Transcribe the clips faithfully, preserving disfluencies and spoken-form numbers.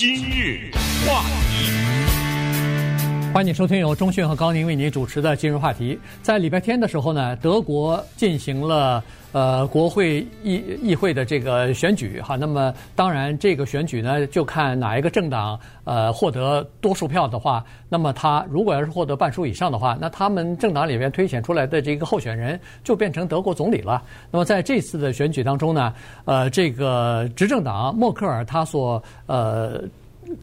今日话题，欢迎收听由钟迅和高宁为您主持的今日话题。在礼拜天的时候呢，德国进行了呃国会议议会的这个选举哈，那么当然这个选举呢，就看哪一个政党呃获得多数票的话，那么他如果要是获得半数以上的话，那他们政党里面推选出来的这个候选人就变成德国总理了。那么在这次的选举当中呢，呃这个执政党默克尔他所呃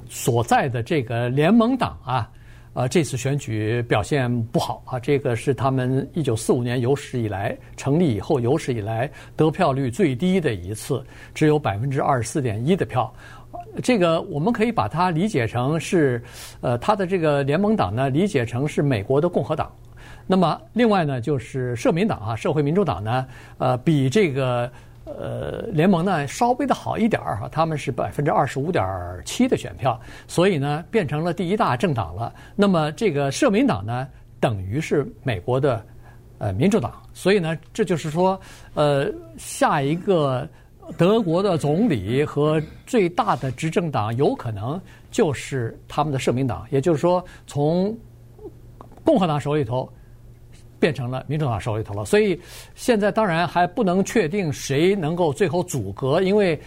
所在的这个联盟党啊，呃，这次选举表现不好啊，这个是他们一九四五年有史以来成立以后有史以来得票率最低的一次，只有百分之二十四点一的票。这个我们可以把它理解成是，呃，他的这个联盟党呢，理解成是美国的共和党。那么另外呢，就是社民党啊，社会民主党呢，呃，比这个。呃，联盟呢稍微的好一点儿哈，他们是百分之二十五点七的选票，所以呢变成了第一大政党了。那么这个社民党呢，等于是美国的呃民主党，所以呢这就是说，呃，下一个德国的总理和最大的执政党有可能就是他们的社民党，也就是说从共和党手里头变成了民主党手里头了，所以现在当然还不能确定谁能够最后阻隔，因为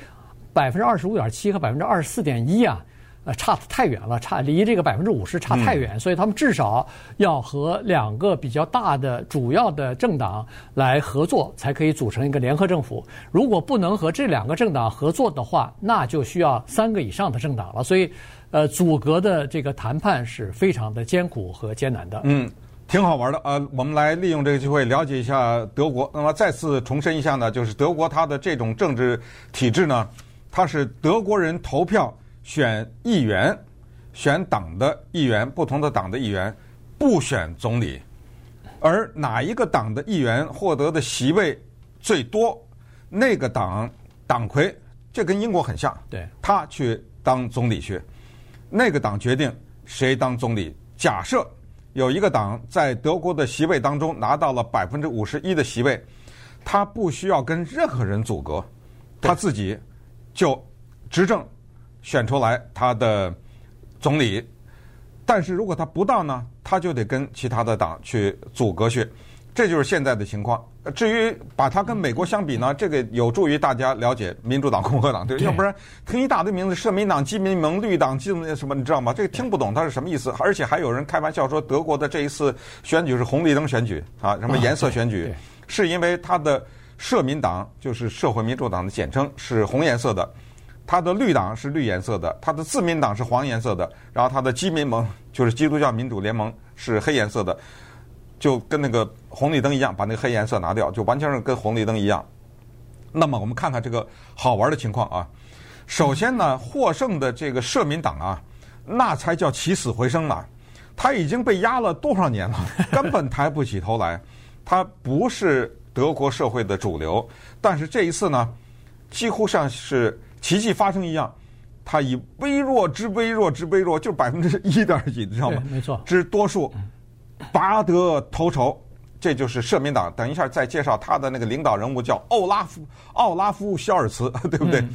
百分之二十五点七和百分之二十四点一啊，呃，差得太远了，差离这个百分之五十差太远，嗯，所以他们至少要和两个比较大的主要的政党来合作，才可以组成一个联合政府。如果不能和这两个政党合作的话，那就需要三个以上的政党了。所以，呃，阻隔的这个谈判是非常的艰苦和艰难的。嗯。挺好玩的啊，呃！我们来利用这个机会了解一下德国。那么再次重申一下呢，就是德国它的这种政治体制呢，它是德国人投票选议员，选党的议员，不同的党的议员，不选总理。而哪一个党的议员获得的席位最多，那个党党魁，这跟英国很像，对，他去当总理去，那个党决定谁当总理。假设有一个党在德国的席位当中拿到了百分之五十一的席位，他不需要跟任何人阻隔，他自己就执政选出来他的总理。但是如果他不到呢，他就得跟其他的党去阻隔去，这就是现在的情况。至于把它跟美国相比呢，这个有助于大家了解民主党、共和党，对，要不然听一大堆名字，社民党、基民盟、绿党、基什么，你知道吗？这个听不懂它是什么意思。而且还有人开玩笑说，德国的这一次选举是红绿灯选举啊，什么颜色选举，是因为它的社民党就是社会民主党的简称是红颜色的，它的绿党是绿颜色的，它的自民党是黄颜色的，然后它的基民盟就是基督教民主联盟是黑颜色的。就跟那个红绿灯一样，把那个黑颜色拿掉，就完全是跟红绿灯一样。那么我们看看这个好玩的情况啊。首先呢，获胜的这个社民党啊，那才叫起死回生呢。他已经被压了多少年了，根本抬不起头来。他不是德国社会的主流，但是这一次呢，几乎像是奇迹发生一样，他以微弱之微弱之微弱，就百分之一点几，你知道吗？没错，之多数。拔得头筹，这就是社民党。等一下再介绍他的那个领导人物叫奥拉夫奥拉夫·肖尔茨，对不对？嗯，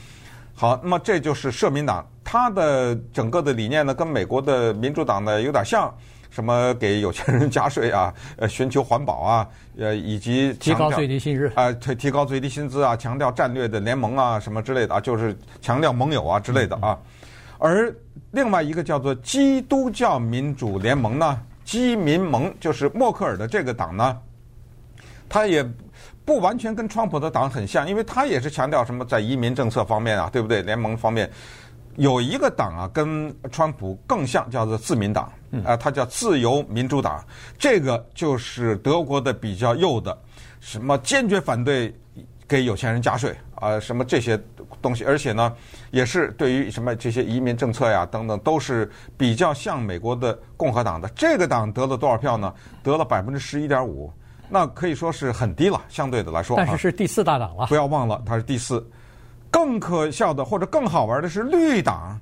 好，那么这就是社民党，他的整个的理念呢，跟美国的民主党呢有点像，什么给有钱人加税啊，呃，寻求环保啊，呃，以及提高最低薪资啊，呃，提高最低薪资啊，强调战略的联盟啊，什么之类的啊，就是强调盟友啊之类的啊。嗯，而另外一个叫做基督教民主联盟呢。基民盟就是默克尔的这个党呢，他也不完全跟川普的党很像，因为他也是强调什么在移民政策方面啊，对不对？联盟方面有一个党啊，跟川普更像，叫做自民党啊，它叫自由民主党。这个就是德国的比较右的，什么坚决反对给有钱人加税啊，什么这些东西，而且呢，也是对于什么这些移民政策呀等等，都是比较像美国的共和党的。这个党得了多少票呢？得了百分之十一点五，那可以说是很低了，相对的来说。但是是第四大党了。啊，不要忘了，它是第四。更可笑的或者更好玩的是绿党，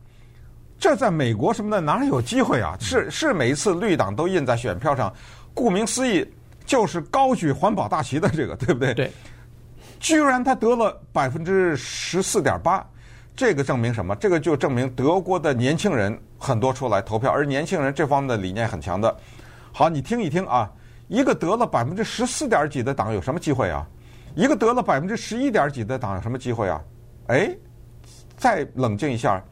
这在美国什么的哪有机会啊？是是，每一次绿党都印在选票上，顾名思义就是高举环保大旗的这个，对不对？对。居然他得了百分之十四点八，这个证明什么？这个就证明德国的年轻人很多出来投票，而年轻人这方面的理念很强的。好，你听一听啊，一个得了百分之十四点几的党有什么机会啊？一个得了百分之十一点几的党有什么机会啊？哎，再冷静一下，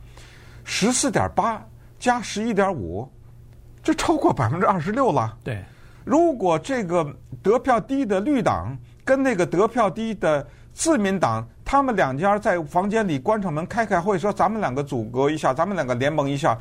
十四点八加十一点五，这超过百分之二十六了。对，如果这个得票低的绿党跟那个得票低的自民党，他们两家在房间里关上门开开会，说咱们两个组阁一下，咱们两个联盟一下。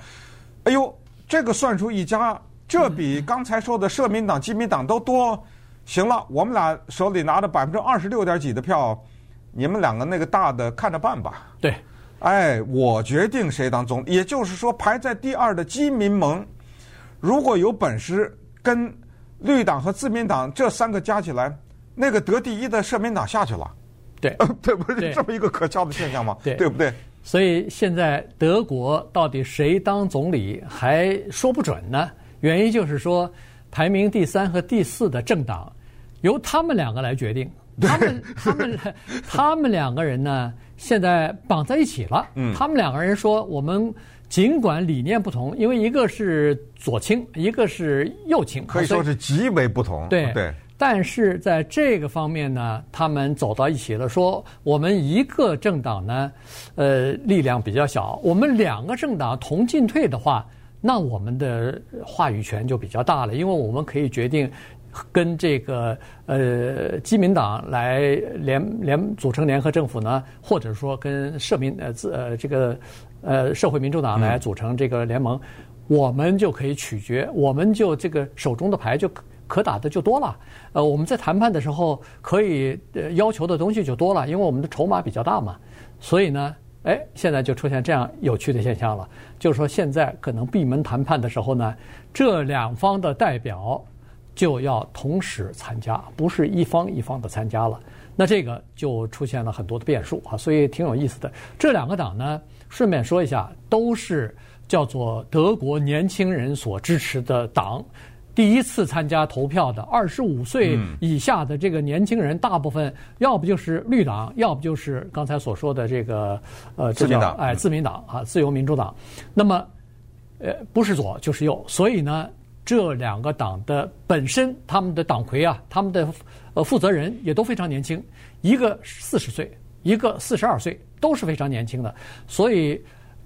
哎呦，这个算出一家，这比刚才说的社民党、基民党都多。行了，我们俩手里拿着百分之二十六点几的票，你们两个那个大的看着办吧。对，哎，我决定谁当总理。也就是说，排在第二的基民盟，如果有本事跟绿党和自民党这三个加起来，那个得第一的社民党下去了。对，对，不是这么一个可笑的现象吗？对，对不对？所以现在德国到底谁当总理还说不准呢？原因就是说，排名第三和第四的政党由他们两个来决定。他们、他们、他们两个人呢，现在绑在一起了。嗯，他们两个人说，我们尽管理念不同，因为一个是左倾，一个是右倾，可以说是极为不同。对对。但是在这个方面呢，他们走到一起了，说我们一个政党呢，呃，力量比较小，我们两个政党同进退的话，那我们的话语权就比较大了，因为我们可以决定跟这个呃基民党来联联组成联合政府呢，或者说跟社民呃自呃这个呃社会民主党来组成这个联盟，嗯，我们就可以取决，我们就这个手中的牌就可打的就多了，呃，我们在谈判的时候可以呃要求的东西就多了，因为我们的筹码比较大嘛。所以呢，哎，现在就出现这样有趣的现象了，就是说现在可能闭门谈判的时候呢，这两方的代表就要同时参加，不是一方一方的参加了。那这个就出现了很多的变数啊，所以挺有意思的。这两个党呢，顺便说一下，都是叫做德国年轻人所支持的党。第一次参加投票的二十五岁以下的这个年轻人，大部分要不就是绿党，要不就是刚才所说的这个呃自民党，哎，自民党啊，自由民主党。那么，呃，不是左就是右，所以呢，这两个党的本身他们的党魁啊，他们的呃负责人也都非常年轻，一个四十岁，一个四十二岁，都是非常年轻的，所以。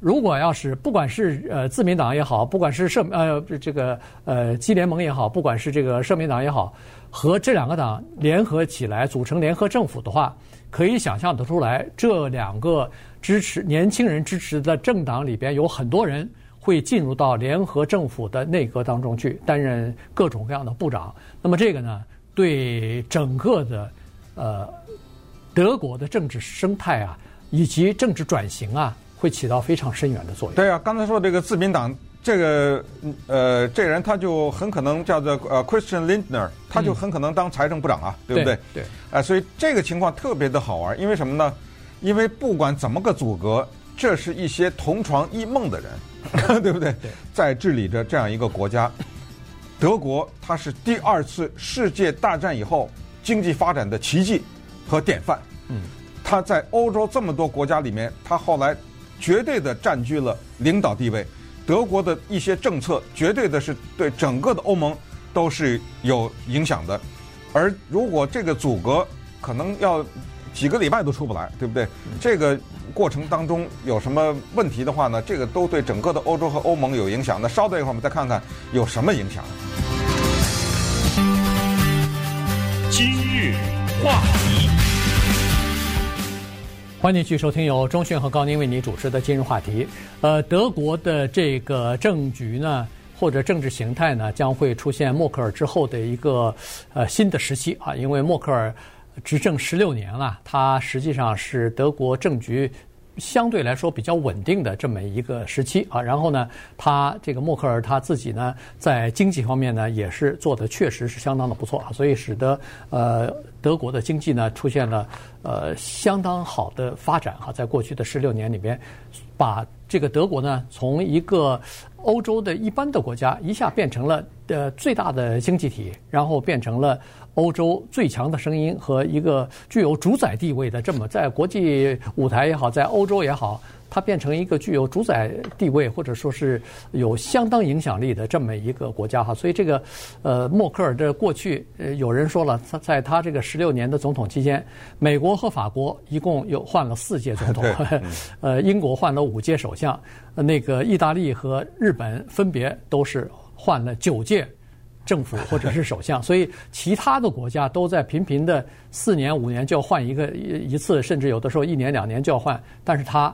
如果要是不管是呃自民党也好，不管是社呃这个呃基联盟也好，不管是这个社民党也好，和这两个党联合起来组成联合政府的话，可以想象得出来，这两个支持年轻人支持的政党里边有很多人会进入到联合政府的内阁当中去，担任各种各样的部长。那么这个呢，对整个的呃德国的政治生态啊，以及政治转型啊，会起到非常深远的作用。对啊，刚才说这个自民党，这个呃，这人他就很可能叫做呃 Christian Lindner， 他就很可能当财政部长啊，嗯，对不对？对。啊，呃，所以这个情况特别的好玩，因为什么呢？因为不管怎么个组阁，这是一些同床异梦的人，对不对？对。在治理着这样一个国家，德国它是第二次世界大战以后经济发展的奇迹和典范。嗯。它在欧洲这么多国家里面，它后来绝对的占据了领导地位，德国的一些政策绝对的是对整个的欧盟都是有影响的，而如果这个组阁可能要几个礼拜都出不来，对不对？这个过程当中有什么问题的话呢，这个都对整个的欧洲和欧盟有影响。那稍等一会儿我们再看看有什么影响。今日话题，欢迎继续收听由钟迅和高宁为您主持的今日话题。呃，德国的这个政局呢，或者政治形态呢，将会出现默克尔之后的一个呃新的时期啊。因为默克尔执政十六年了，他实际上是德国政局相对来说比较稳定的这么一个时期啊。然后呢，他这个默克尔他自己呢，在经济方面呢，也是做的确实是相当的不错啊，所以使得呃德国的经济呢出现了呃相当好的发展哈。在过去的十六年里边，把这个德国呢从一个欧洲的一般的国家一下变成了呃最大的经济体，然后变成了欧洲最强的声音和一个具有主宰地位的这么在国际舞台也好，在欧洲也好，它变成一个具有主宰地位或者说是有相当影响力的这么一个国家哈。所以这个呃默克尔这过去呃有人说了，他在他这个十六年的总统期间，美国和法国一共有换了四届总统，呃英国换了五届首相，那个意大利和日本分别都是换了九届政府或者是首相，所以其他的国家都在频频的四年五年就要换一个一次，甚至有的时候一年两年就要换，但是他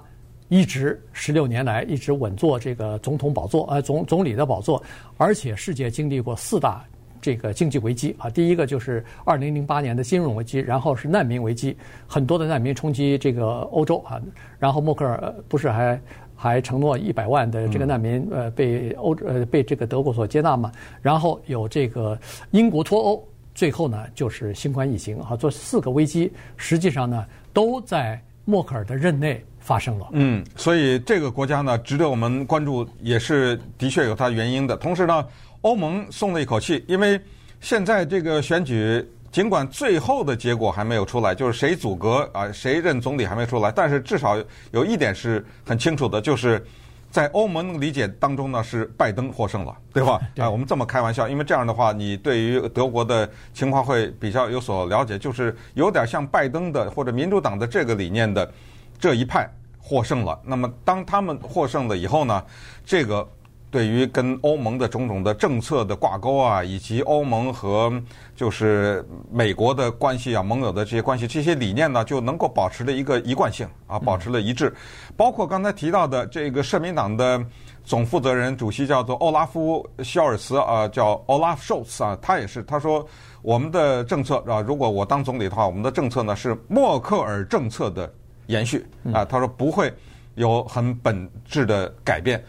一直十六年来一直稳坐这个总统宝座，呃总总理的宝座，而且世界经历过四大这个经济危机啊，第一个就是二零零八年的金融危机，然后是难民危机，很多的难民冲击这个欧洲啊，然后默克尔不是还。还承诺一百万的这个难民，呃，被欧呃被这个德国所接纳嘛。然后有这个英国脱欧，最后呢就是新冠疫情啊，这四个危机实际上呢都在默克尔的任内发生了。嗯，所以这个国家呢值得我们关注，也是的确有它原因的。同时呢，欧盟松了一口气，因为现在这个选举尽管最后的结果还没有出来，就是谁组阁啊，谁任总理还没出来，但是至少有一点是很清楚的，就是在欧盟理解当中呢，是拜登获胜了，对吧？对啊，我们这么开玩笑，因为这样的话，你对于德国的情况会比较有所了解，就是有点像拜登的或者民主党的这个理念的这一派获胜了。那么当他们获胜了以后呢，这个对于跟欧盟的种种的政策的挂钩啊，以及欧盟和就是美国的关系啊，盟友的这些关系，这些理念呢就能够保持了一个一贯性啊，保持了一致。包括刚才提到的这个社民党的总负责人、主席叫做欧拉夫·肖尔茨啊，叫 Olaf Scholz 啊，他也是他说我们的政策啊，如果我当总理的话，我们的政策呢是默克尔政策的延续啊，他说不会有很本质的改变。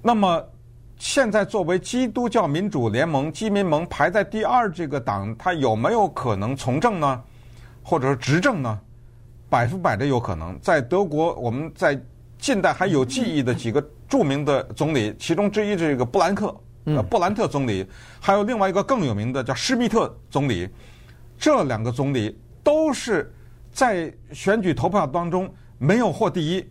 那么现在作为基督教民主联盟基民盟排在第二这个党，它有没有可能从政呢？或者是执政呢？百分百的有可能。在德国，我们在近代还有记忆的几个著名的总理，其中之一这个布兰克，呃，布兰特总理，还有另外一个更有名的叫施密特总理，这两个总理都是在选举投票当中没有获第一，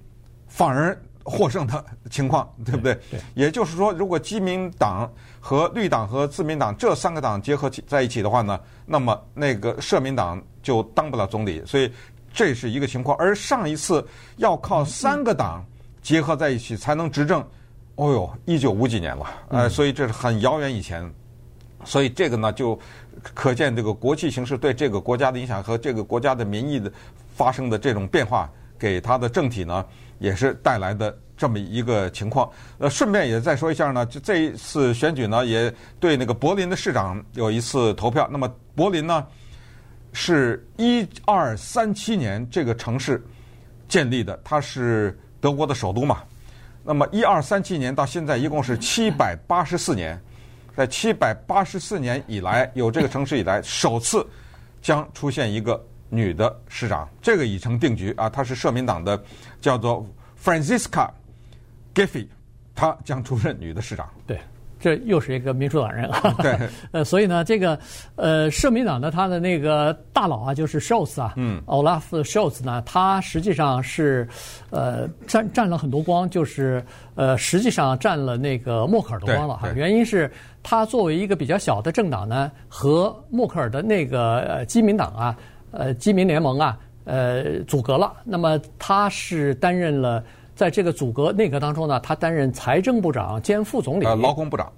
反而获胜的情况，对不对？也就是说，如果基民党和绿党和自民党这三个党结合起在一起的话呢，那么那个社民党就当不了总理，所以这是一个情况。而上一次要靠三个党结合在一起才能执政，哦呦，一九五几年了，呃，所以这是很遥远以前。所以这个呢，就可见这个国际形势对这个国家的影响和这个国家的民意的发生的这种变化，给它的政体呢，也是带来的这么一个情况。呃，顺便也再说一下呢，就这一次选举呢，也对那个柏林的市长有一次投票。那么柏林呢，是一二三七年这个城市建立的，它是德国的首都嘛。那么一二三七年到现在一共是七百八十四年，在七百八十四年以来，有这个城市以来，首次将出现一个女的市长，这个已成定局啊。她是社民党的，叫做 Francisca Giffey， 她将出任女的市长。对，这又是一个民主党人啊。对，呃，所以呢，这个呃，社民党的他的那个大佬啊，就是 Scholz 啊，嗯 ，Olaf Scholz 呢，他实际上是呃占占了很多光，就是呃实际上占了那个默克尔的光了哈。原因是他作为一个比较小的政党呢，和默克尔的那个呃基民党啊。呃，基民联盟啊，呃，组阁了。那么他是担任了在这个组阁内阁当中呢，他担任财政部长兼副总理，呃，劳工部长。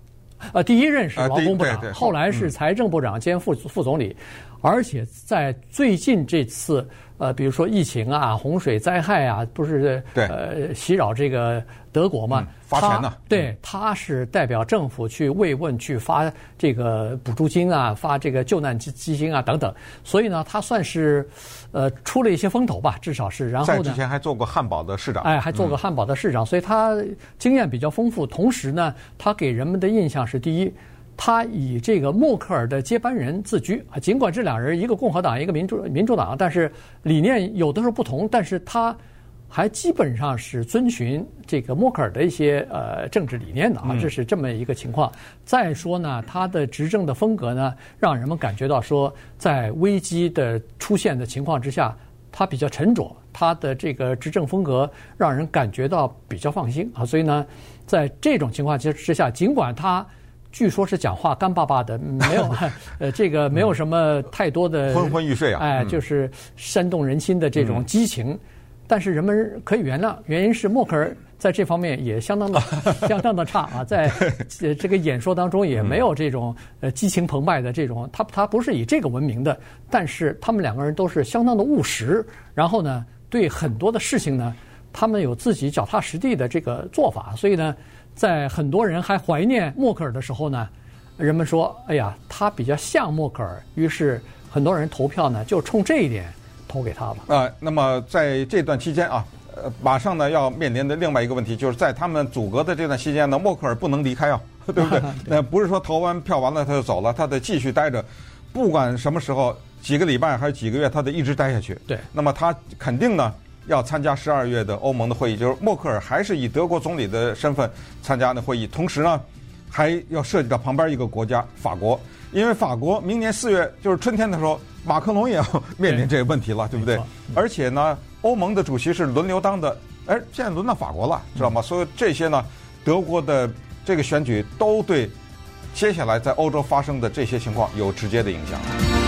呃，第一任是劳工部长，呃、后来是财政部长兼副、嗯、副总理。而且在最近这次，呃，比如说疫情啊、洪水灾害啊，不是呃袭扰这个德国嘛，嗯、发钱呢、啊？对，他是代表政府去慰问、去发这个补助金啊、发这个救难基基金啊等等。所以呢，他算是呃出了一些风头吧，至少是。然后呢，在之前还做过汉堡的市长，哎，还做过汉堡的市长，嗯、所以他经验比较丰富。同时呢，他给人们的印象是第一。他以这个默克尔的接班人自居啊，尽管这两人一个共和党一个民主民主党，但是理念有的时候不同，但是他还基本上是遵循这个默克尔的一些呃政治理念的啊，这是这么一个情况。嗯、再说呢，他的执政的风格呢，让人们感觉到说，在危机的出现的情况之下，他比较沉着，他的这个执政风格让人感觉到比较放心啊。所以呢，在这种情况之下，尽管他据说是讲话干巴巴的，没有呃这个没有什么太多的昏昏欲睡啊，哎，就是煽动人心的这种激情。嗯，但是人们可以原谅，原因是默克尔在这方面也相当的相当的差啊，在这个演说当中也没有这种呃激情澎湃的这种，他他不是以这个闻名的，但是他们两个人都是相当的务实，然后呢，对很多的事情呢，他们有自己脚踏实地的这个做法，所以呢，在很多人还怀念默克尔的时候呢，人们说，哎呀，他比较像默克尔，于是很多人投票呢，就冲这一点。投给他吧。呃，那么在这段期间啊，呃，马上呢要面临的另外一个问题，就是在他们阻隔的这段期间呢，默克尔不能离开啊，对不对？那、呃、不是说投完票完了他就走了，他得继续待着，不管什么时候，几个礼拜还是几个月，他得一直待下去。对。那么他肯定呢要参加十二月的欧盟的会议，就是默克尔还是以德国总理的身份参加那会议，同时呢还要涉及到旁边一个国家法国，因为法国明年四月就是春天的时候。马克龙也要面临这个问题了，对不对？而且呢，欧盟的主席是轮流当的，哎，现在轮到法国了，知道吗？所以这些呢，德国的这个选举都对接下来在欧洲发生的这些情况有直接的影响。